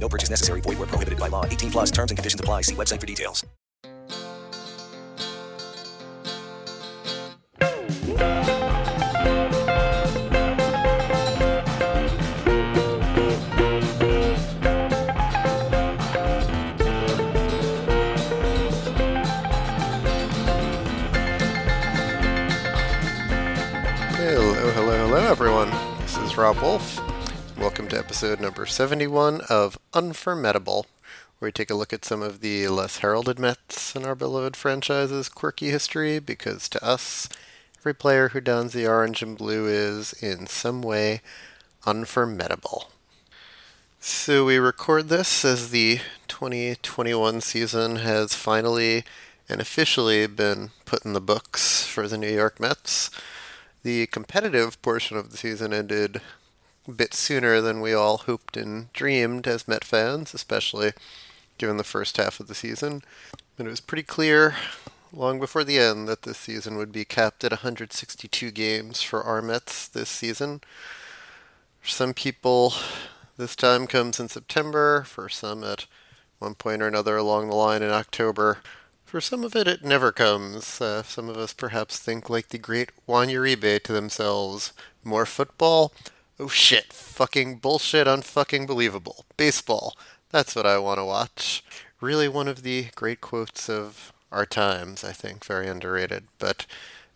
No purchase necessary. Void where prohibited by law. 18 plus terms and conditions apply. See website for details. Hello, hello, hello, everyone. This is Rob Wolf. Welcome to episode number 71 of Unformedible, where we take a look at some of the less heralded Mets in our beloved franchise's quirky history, because to us, every player who dons the orange and blue is, in some way, unformedible. So we record this as the 2021 season has finally and officially been put in the books for the New York Mets. The competitive portion of the season ended a bit sooner than we all hoped and dreamed as Met fans, especially given the first half of the season. And it was pretty clear long before the end that this season would be capped at 162 games for our Mets this season. For some people, this time comes in September, for some at one point or another along the line in October. For some of it, it never comes. Some of us perhaps think like the great Juan Uribe to themselves, more football? Oh shit, fucking bullshit, unfucking believable. Baseball, that's what I want to watch. Really one of the great quotes of our times, I think, very underrated. But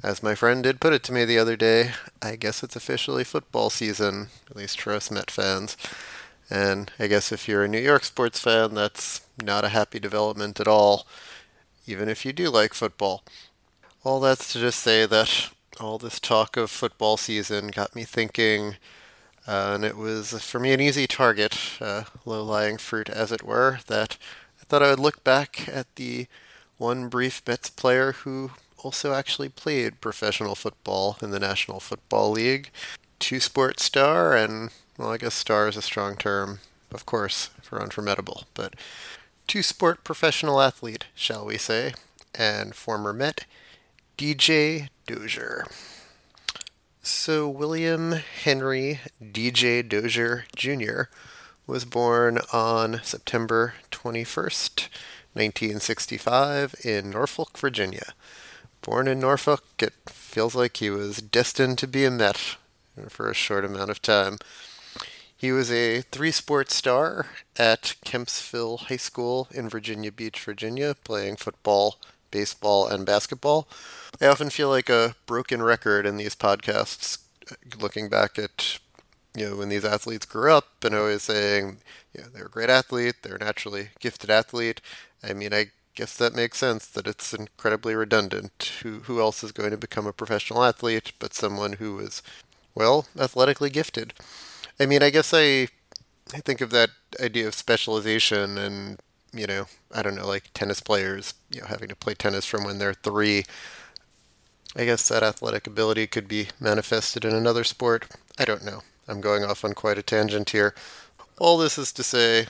as my friend did put it to me the other day, I guess it's officially football season, at least for us Met fans. And I guess if you're a New York sports fan, that's not a happy development at all, even if you do like football. All that's to just say that all this talk of football season got me thinking. And it was, for me, an easy target, low-lying fruit, as it were, that I thought I would look back at the one brief Mets player who also actually played professional football in the National Football League. Two-sport star, and, well, I guess star is a strong term, of course, for unformedible, but two-sport professional athlete, shall we say, and former Met, DJ Dozier. So William Henry DJ Dozier Jr. was born on September 21st, 1965 in Norfolk, Virginia. Born in Norfolk, it feels like he was destined to be a Met for a short amount of time. He was a three-sport star at Kempsville High School in Virginia Beach, Virginia, playing football, baseball, and basketball. I often feel like a broken record in these podcasts, looking back at, when these athletes grew up and always saying, they were a great athlete, they were naturally gifted athlete. I mean, I guess that makes sense that it's incredibly redundant. Who else is going to become a professional athlete but someone who is, well, athletically gifted? I mean, I guess I think of that idea of specialization and, you know, I don't know, like tennis players, you know, having to play tennis from when they're 3. I guess that athletic ability could be manifested in another sport. I don't know. I'm going off on quite a tangent here. All this is to say,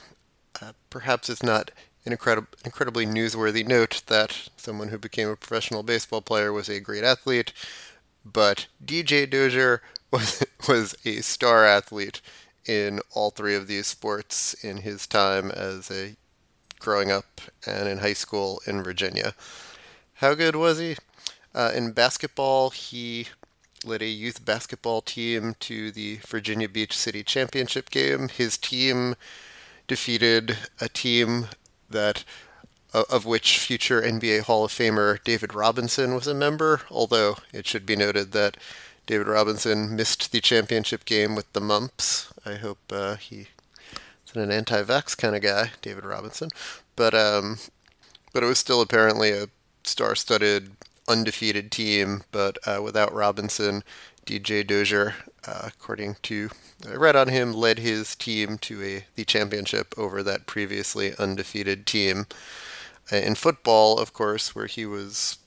perhaps it's not an incredibly newsworthy note that someone who became a professional baseball player was a great athlete, but DJ Dozier was a star athlete in all 3 of these sports in his time as a growing up and in high school in Virginia. How good was he? In basketball, he led a youth basketball team to the Virginia Beach City Championship game. His team defeated a team that of which future NBA Hall of Famer David Robinson was a member, although it should be noted that David Robinson missed the championship game with the mumps. I hope he's an anti-vax kind of guy, David Robinson. But it was still apparently a star-studded, undefeated team, but without Robinson, DJ Dozier, according to I read on him, led his team to the championship over that previously undefeated team. In football, of course, where he was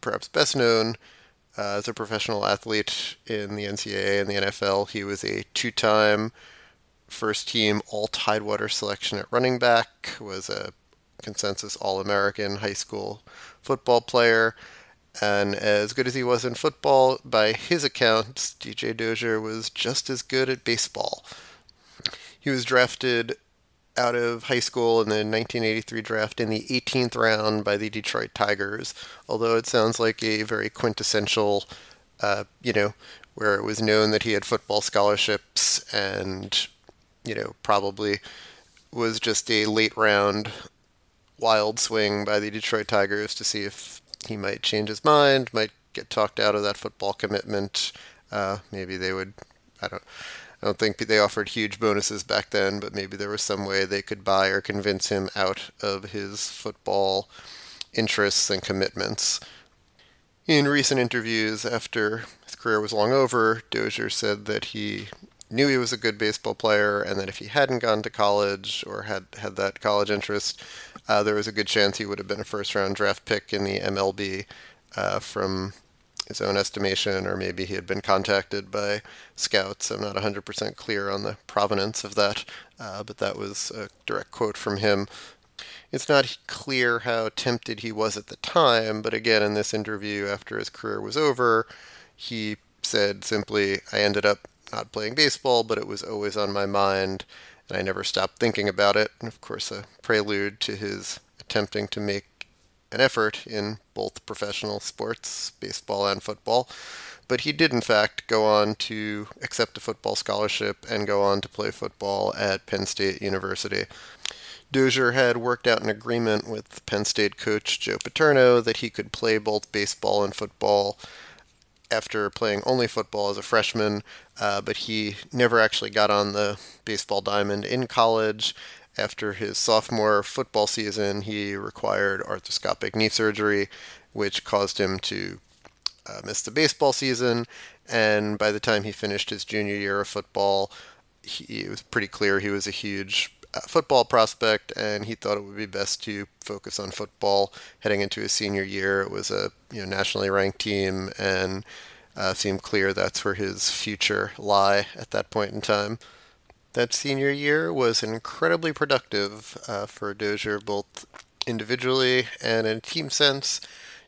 perhaps best known as a professional athlete in the NCAA and the NFL, he was a 2-time first-team All-Tidewater selection at running back, was a consensus All-American high school football player, and as good as he was in football, by his accounts, DJ Dozier was just as good at baseball. He was drafted out of high school in the 1983 draft in the 18th round by the Detroit Tigers, although it sounds like a very quintessential, where it was known that he had football scholarships and, you know, probably was just a late round wild swing by the Detroit Tigers to see if he might change his mind, might get talked out of that football commitment. Maybe they would, I don't think they offered huge bonuses back then, but maybe there was some way they could buy or convince him out of his football interests and commitments. In recent interviews after his career was long over, Dozier said that he knew he was a good baseball player and that if he hadn't gone to college or had that college interest, there was a good chance he would have been a first-round draft pick in the MLB from his own estimation, or maybe he had been contacted by scouts. I'm not 100% clear on the provenance of that, but that was a direct quote from him. It's not clear how tempted he was at the time, but again, in this interview after his career was over, he said simply, "I ended up not playing baseball, but it was always on my mind, and I never stopped thinking about it." And of course, a prelude to his attempting to make an effort in both professional sports, baseball and football. But he did, in fact, go on to accept a football scholarship and go on to play football at Penn State University. Dozier had worked out an agreement with Penn State coach Joe Paterno that he could play both baseball and football after playing only football as a freshman, but he never actually got on the baseball diamond in college. After his sophomore football season, he required arthroscopic knee surgery, which caused him to miss the baseball season, and by the time he finished his junior year of football, it was pretty clear he was a huge football prospect, and he thought it would be best to focus on football heading into his senior year. It was a nationally ranked team, and seemed clear that's where his future lay at that point in time. That senior year was incredibly productive for Dozier, both individually and in a team sense.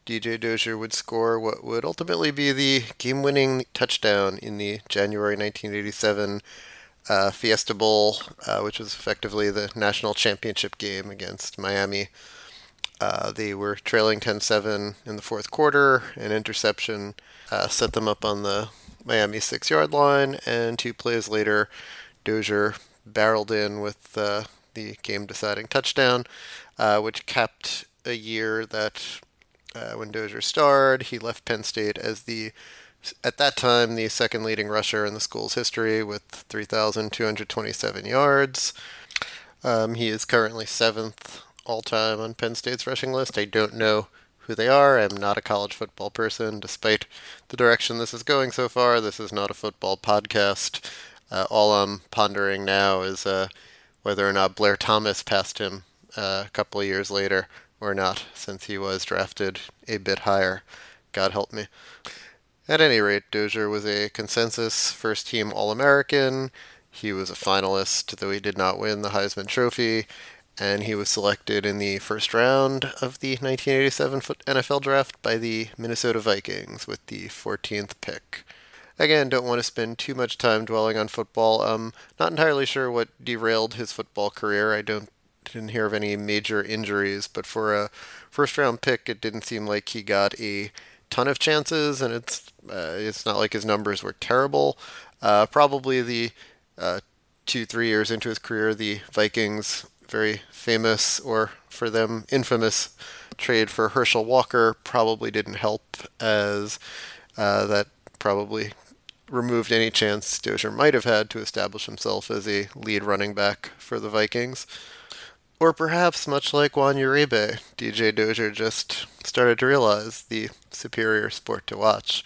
DJ Dozier would score what would ultimately be the game-winning touchdown in the January 1987 Fiesta Bowl, which was effectively the national championship game against Miami. They were trailing 10-7 in the fourth quarter. An interception set them up on the Miami 6-yard line, and 2 plays later, Dozier barreled in with the game-deciding touchdown, which capped a year that, when Dozier starred, he left Penn State as at that time, the second leading rusher in the school's history with 3,227 yards. He is currently 7th all-time on Penn State's rushing list. I don't know who they are. I'm not a college football person. Despite the direction this is going so far, this is not a football podcast. All I'm pondering now is whether or not Blair Thomas passed him a couple of years later or not, since he was drafted a bit higher. God help me. At any rate, Dozier was a consensus first-team All-American. He was a finalist, though he did not win the Heisman Trophy, and he was selected in the first round of the 1987 NFL Draft by the Minnesota Vikings with the 14th pick. Again, don't want to spend too much time dwelling on football. Not entirely sure what derailed his football career. I didn't hear of any major injuries, but for a first-round pick, it didn't seem like he got a ton of chances, and it's not like his numbers were terrible. Probably the 2-3 years into his career, the Vikings' very famous, or for them infamous, trade for Herschel Walker probably didn't help, as that probably removed any chance Dozier might have had to establish himself as a lead running back for the Vikings. Or perhaps, much like Juan Uribe, DJ Dozier just started to realize the superior sport to watch.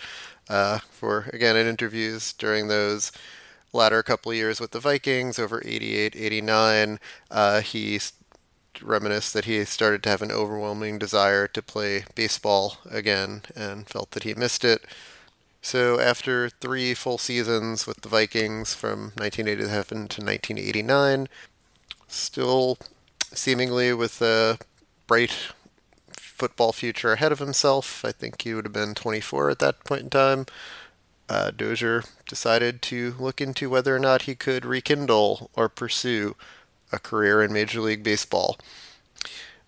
In interviews during those latter couple of years with the Vikings, over 88, 89, he reminisced that he started to have an overwhelming desire to play baseball again and felt that he missed it. So after three full seasons with the Vikings from 1987 to 1989, still seemingly with a bright football future ahead of himself. I think he would have been 24 at that point in time. Dozier decided to look into whether or not he could rekindle or pursue a career in Major League Baseball.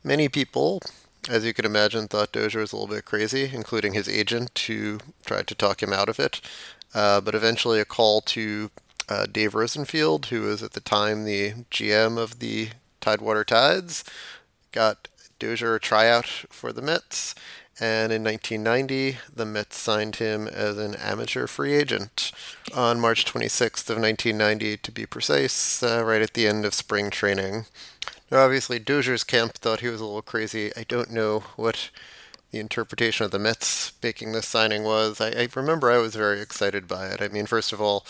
Many people, as you can imagine, thought Dozier was a little bit crazy, including his agent, who tried to talk him out of it. But eventually a call to Dave Rosenfield, who was at the time the GM of the Tidewater Tides, got Dozier a tryout for the Mets, and in 1990, the Mets signed him as an amateur free agent on March 26th of 1990, to be precise, right at the end of spring training. Now, obviously, Dozier's camp thought he was a little crazy. I don't know what the interpretation of the Mets making this signing was. I remember I was very excited by it. I mean, first of all,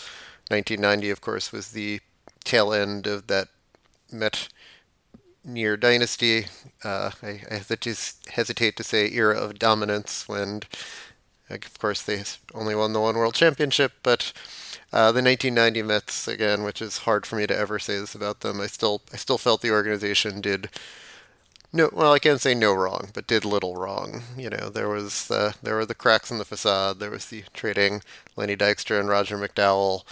1990, of course, was the tail end of that Met near dynasty. I just hesitate to say era of dominance, when, of course, they only won the one world championship, but the 1990 Mets, again, which is hard for me to ever say this about them, I still felt the organization did did little wrong. You know, there were the cracks in the facade. There was the trading Lenny Dykstra and Roger McDowell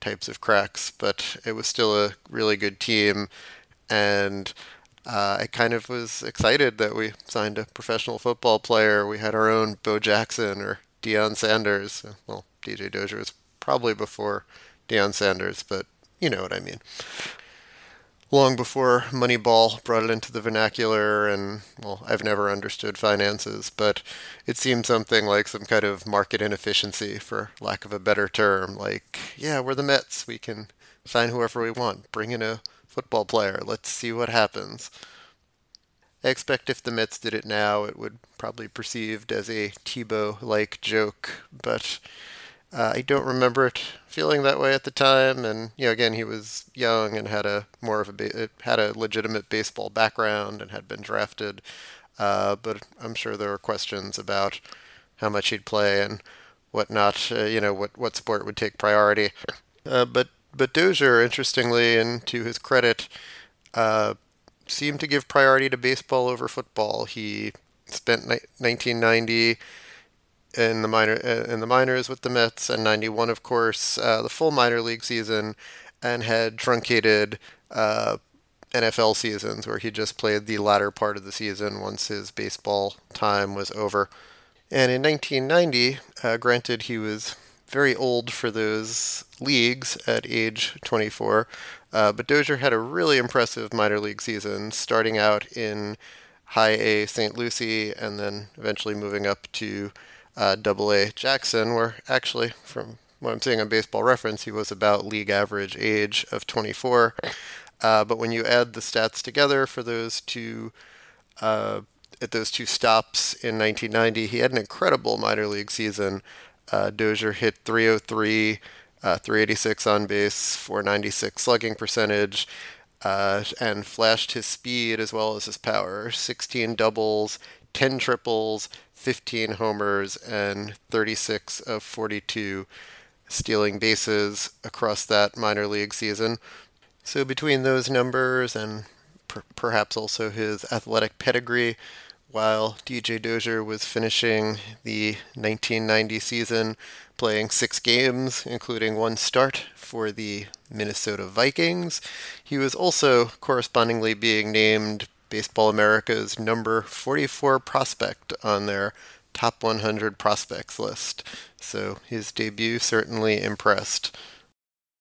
types of cracks, but it was still a really good team, and I kind of was excited that we signed a professional football player. We had our own Bo Jackson or Deion Sanders. Well, DJ Dozier was probably before Deion Sanders, but you know what I mean. Long before Moneyball brought it into the vernacular, and, well, I've never understood finances, but it seemed something like some kind of market inefficiency, for lack of a better term. Like, yeah, we're the Mets. We can sign whoever we want. Bring in a football player. Let's see what happens. I expect if the Mets did it now, it would probably be perceived as a Tebow-like joke, but I don't remember it feeling that way at the time. And, you know, again, he was young and had a legitimate baseball background and had been drafted. But I'm sure there were questions about how much he'd play and whatnot. What sport would take priority. But Dozier, interestingly, and to his credit, seemed to give priority to baseball over football. He spent 1990 in the minors with the Mets, and 91, of course, the full minor league season, and had truncated NFL seasons where he just played the latter part of the season once his baseball time was over. And in 1990, granted, he was very old for those leagues at age 24, but Dozier had a really impressive minor league season, starting out in High A St. Lucie and then eventually moving up to Double A Jackson, where actually, from what I'm seeing on Baseball Reference, he was about league average age of 24. But when you add the stats together for those two at those two stops in 1990. He had an incredible minor league season. Dozier hit 303, 386 on base, 496 slugging percentage, and flashed his speed as well as his power. 16 doubles, 10 triples, 15 homers, and 36 of 42 stealing bases across that minor league season. So between those numbers and perhaps also his athletic pedigree, while DJ Dozier was finishing the 1990 season playing 6 games, including 1 start for the Minnesota Vikings, he was also correspondingly being named Baseball America's number 44 prospect on their top 100 prospects list. So his debut certainly impressed.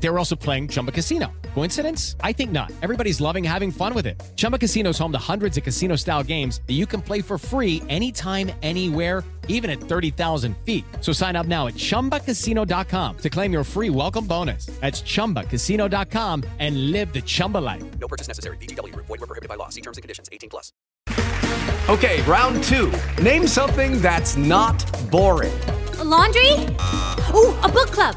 They were also playing Chumba Casino. Coincidence? I think not. Everybody's loving having fun with it. Chumba Casino is home to hundreds of casino-style games that you can play for free anytime, anywhere, even at 30,000 feet. So sign up now at ChumbaCasino.com to claim your free welcome bonus. That's ChumbaCasino.com and live the Chumba life. No purchase necessary. VGW. Void where prohibited by law. See terms and conditions. 18+. Okay, round 2. Name something that's not boring. A laundry? Ooh, a book club.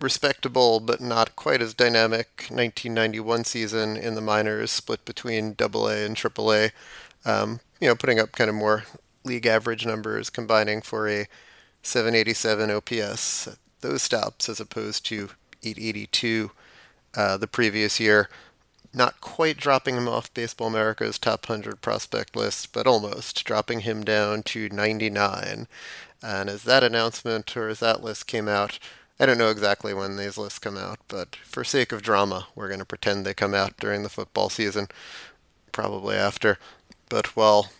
respectable but not quite as dynamic 1991 season in the minors, split between Double A and Triple A. Putting up kind of more league average numbers, combining for a 787 OPS at those stops as opposed to 882 the previous year. Not quite dropping him off Baseball America's top 100 prospect list, but almost, dropping him down to 99. And as that announcement, or as that list came out, I don't know exactly when these lists come out, but for sake of drama, we're going to pretend they come out during the football season, probably after. But while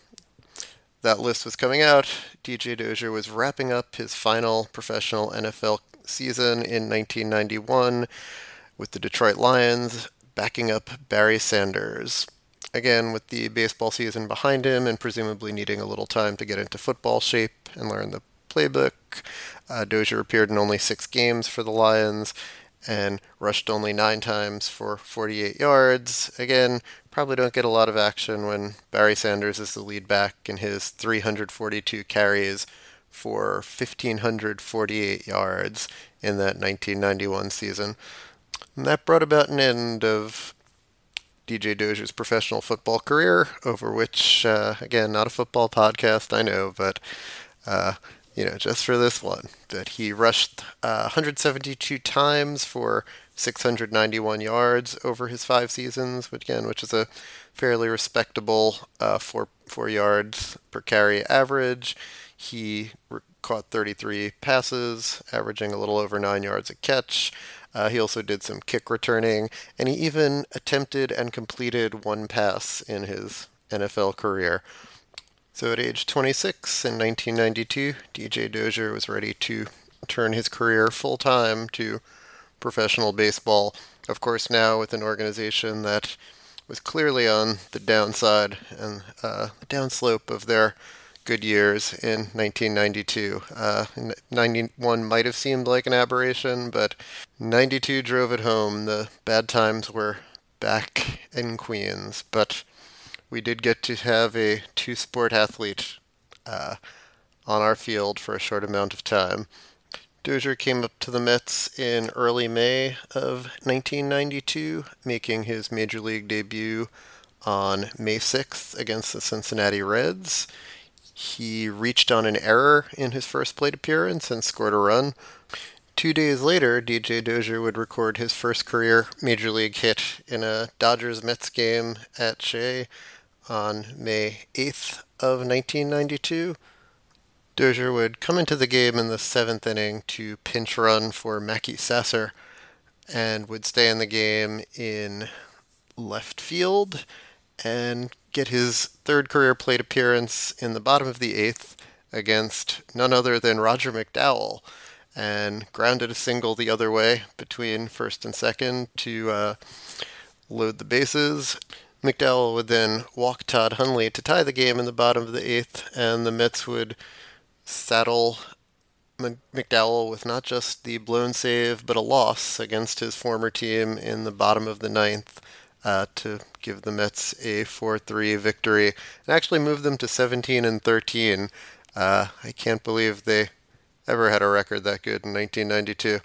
that list was coming out, DJ Dozier was wrapping up his final professional NFL season in 1991 with the Detroit Lions, backing up Barry Sanders. Again, with the baseball season behind him and presumably needing a little time to get into football shape and learn the playbook, Dozier appeared in only 6 games for the Lions and rushed only 9 times for 48 yards. Again, probably don't get a lot of action when Barry Sanders is the lead back in his 342 carries for 1,548 yards in that 1991 season. And that brought about an end of DJ Dozier's professional football career, over which, again, not a football podcast, I know, but just for this one, that he rushed 172 times for 691 yards over his 5 seasons, which is a fairly respectable 4 yards per carry average. He caught 33 passes, averaging a little over 9 yards a catch. He also did some kick returning, and he even attempted and completed 1 pass in his NFL career. So at age 26 in 1992, DJ Dozier was ready to turn his career full-time to professional baseball, of course now with an organization that was clearly on the downside and downslope of their good years in 1992. 91 might have seemed like an aberration, but 92 drove it home. The bad times were back in Queens, but we did get to have a 2-sport athlete on our field for a short amount of time. Dozier came up to the Mets in early May of 1992, making his Major League debut on May 6th against the Cincinnati Reds. He reached on an error in his first plate appearance and scored a run. 2 days later, DJ Dozier would record his first career Major League hit in a Dodgers-Mets game at Shea on May 8th of 1992. Dozier would come into the game in the 7th inning to pinch run for Mackie Sasser, and would stay in the game in left field and get his third career plate appearance in the bottom of the eighth against none other than Roger McDowell, and grounded a single the other way between first and second to load the bases. McDowell would then walk Todd Hundley to tie the game in the bottom of the eighth, and the Mets would saddle McDowell with not just the blown save, but a loss against his former team in the bottom of the ninth to give the Mets a 4-3 victory and actually move them to 17-13. I can't believe they ever had a record that good in 1992.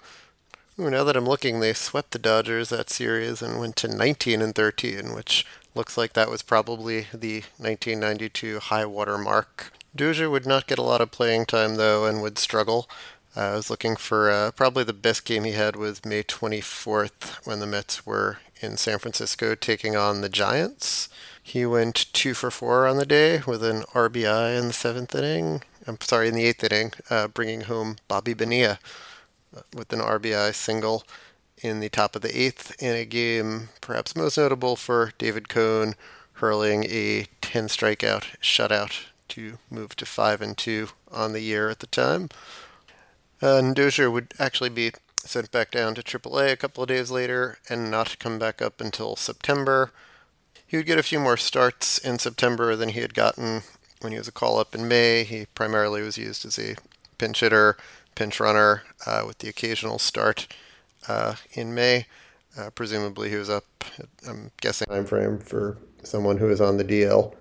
Ooh, now that I'm looking, they swept the Dodgers that series and went to 19-13, which looks like that was probably the 1992 high water mark. Dozier would not get a lot of playing time, though, and would struggle. I was looking for probably the best game he had was May 24th when the Mets were in San Francisco taking on the Giants. He went 2-for-4 on the day with an RBI in the eighth inning, bringing home Bobby Bonilla with an RBI single in the top of the eighth in a game perhaps most notable for David Cone, hurling a 10-strikeout shutout to move to 5-2 on the year at the time. And Dozier would actually be sent back down to AAA a couple of days later and not come back up until September. He would get a few more starts in September than he had gotten when he was a call-up in May. He primarily was used as a pinch hitter, pinch runner, with the occasional start in May. Presumably he was up, I'm guessing, time frame for someone who is on the DL.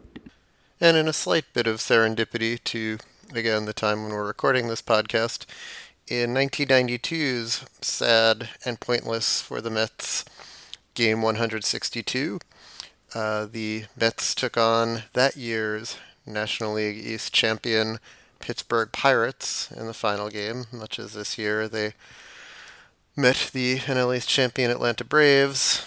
And in a slight bit of serendipity to, again, the time when we're recording this podcast, in 1992's sad and pointless for the Mets game 162, the Mets took on that year's National League East champion Pittsburgh Pirates in the final game, much as this year they met the NL East champion Atlanta Braves,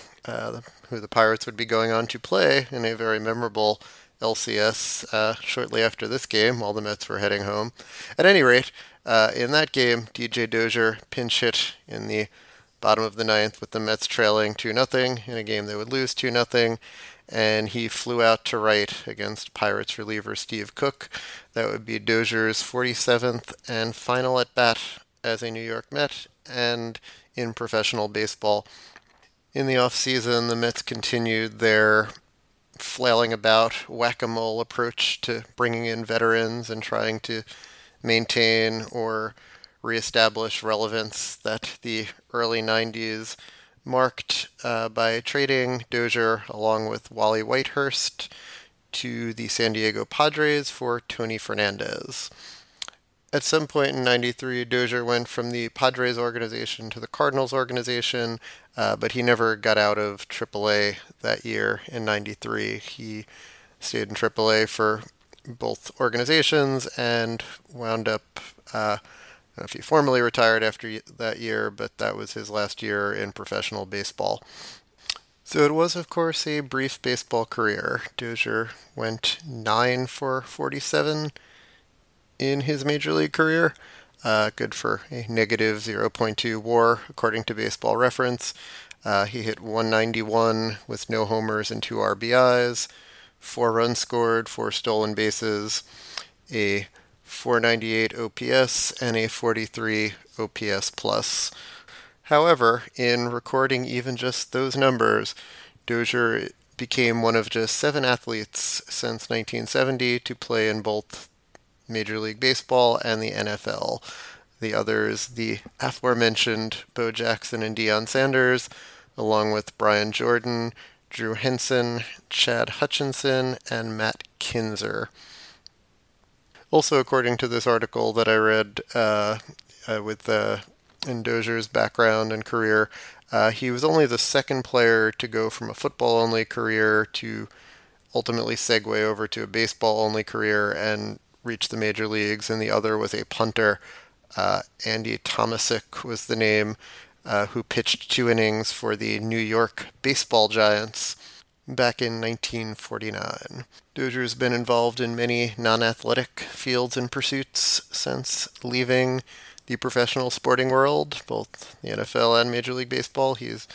who the Pirates would be going on to play in a very memorable LCS shortly after this game while the Mets were heading home. At any rate, in that game, DJ Dozier pinch hit in the bottom of the ninth with the Mets trailing 2-0 in a game they would lose 2-0, and he flew out to right against Pirates reliever Steve Cook. That would be Dozier's 47th and final at-bat as a New York Met and in professional baseball. In the offseason, the Mets continued their flailing about whack-a-mole approach to bringing in veterans and trying to maintain or reestablish relevance that the early 90s marked by trading Dozier along with Wally Whitehurst to the San Diego Padres for Tony Fernandez. At some point in 93, Dozier went from the Padres organization to the Cardinals organization, but he never got out of AAA that year in 93. He stayed in AAA for both organizations and wound up, I don't know if he formally retired after that year, but that was his last year in professional baseball. So it was, of course, a brief baseball career. Dozier went 9-for-47 in his major league career, good for a negative 0.2 WAR according to Baseball Reference. He hit 191 with no homers and 2 RBIs, 4 runs scored, 4 stolen bases, a 498 OPS, and a 43 OPS plus. However, in recording even just those numbers, Dozier became one of just 7 athletes since 1970 to play in both Major League Baseball and the NFL. The others, the aforementioned Bo Jackson and Deion Sanders, along with Brian Jordan, Drew Henson, Chad Hutchinson, and Matt Kinzer. Also, according to this article that I read with Dozier's background and career, he was only the second player to go from a football-only career to ultimately segue over to a baseball-only career and reached the major leagues, and the other was a punter. Andy Tomasic was the name, who pitched 2 innings for the New York baseball Giants back in 1949. Dozier's been involved in many non-athletic fields and pursuits since leaving the professional sporting world, both the NFL and Major League Baseball. He's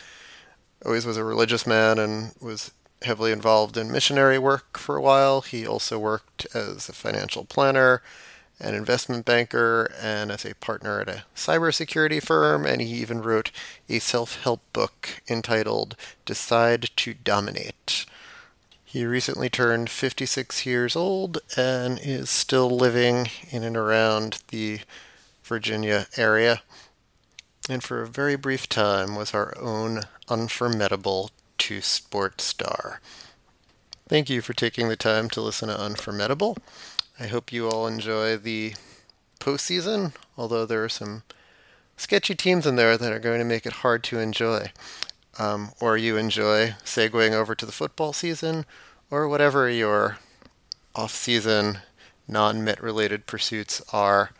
always was a religious man and was heavily involved in missionary work for a while. He also worked as a financial planner, an investment banker, and as a partner at a cybersecurity firm, and he even wrote a self-help book entitled Decide to Dominate. He recently turned 56 years old and is still living in and around the Virginia area, and for a very brief time was our own unformidable two-sport star. Thank you for taking the time to listen to Unformidable. I hope you all enjoy the postseason, although there are some sketchy teams in there that are going to make it hard to enjoy. Or you enjoy segueing over to the football season, or whatever your off-season, non-Met-related pursuits are,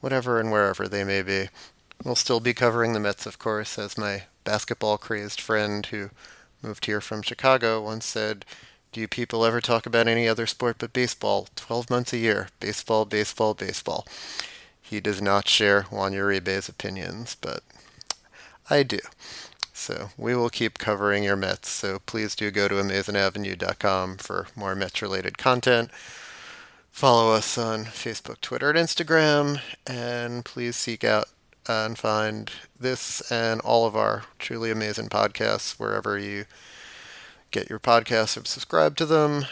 whatever and wherever they may be. We'll still be covering the Mets, of course, as my basketball-crazed friend who moved here from Chicago once said, "Do you people ever talk about any other sport but baseball? 12 months a year. Baseball, baseball, baseball." He does not share Juan Uribe's opinions, but I do. So we will keep covering your Mets, so please do go to AmazingAvenue.com for more Mets-related content. Follow us on Facebook, Twitter, and Instagram, and please seek out and find this and all of our truly amazing podcasts wherever you get your podcasts or subscribe to them.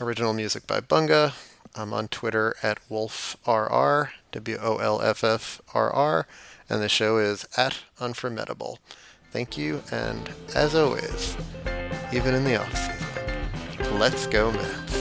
Original music by Bunga. I'm on Twitter at WolffRR, WOLFFRR, and the show is at Unformidable. Thank you, and as always, even in the off season, let's go, Mets.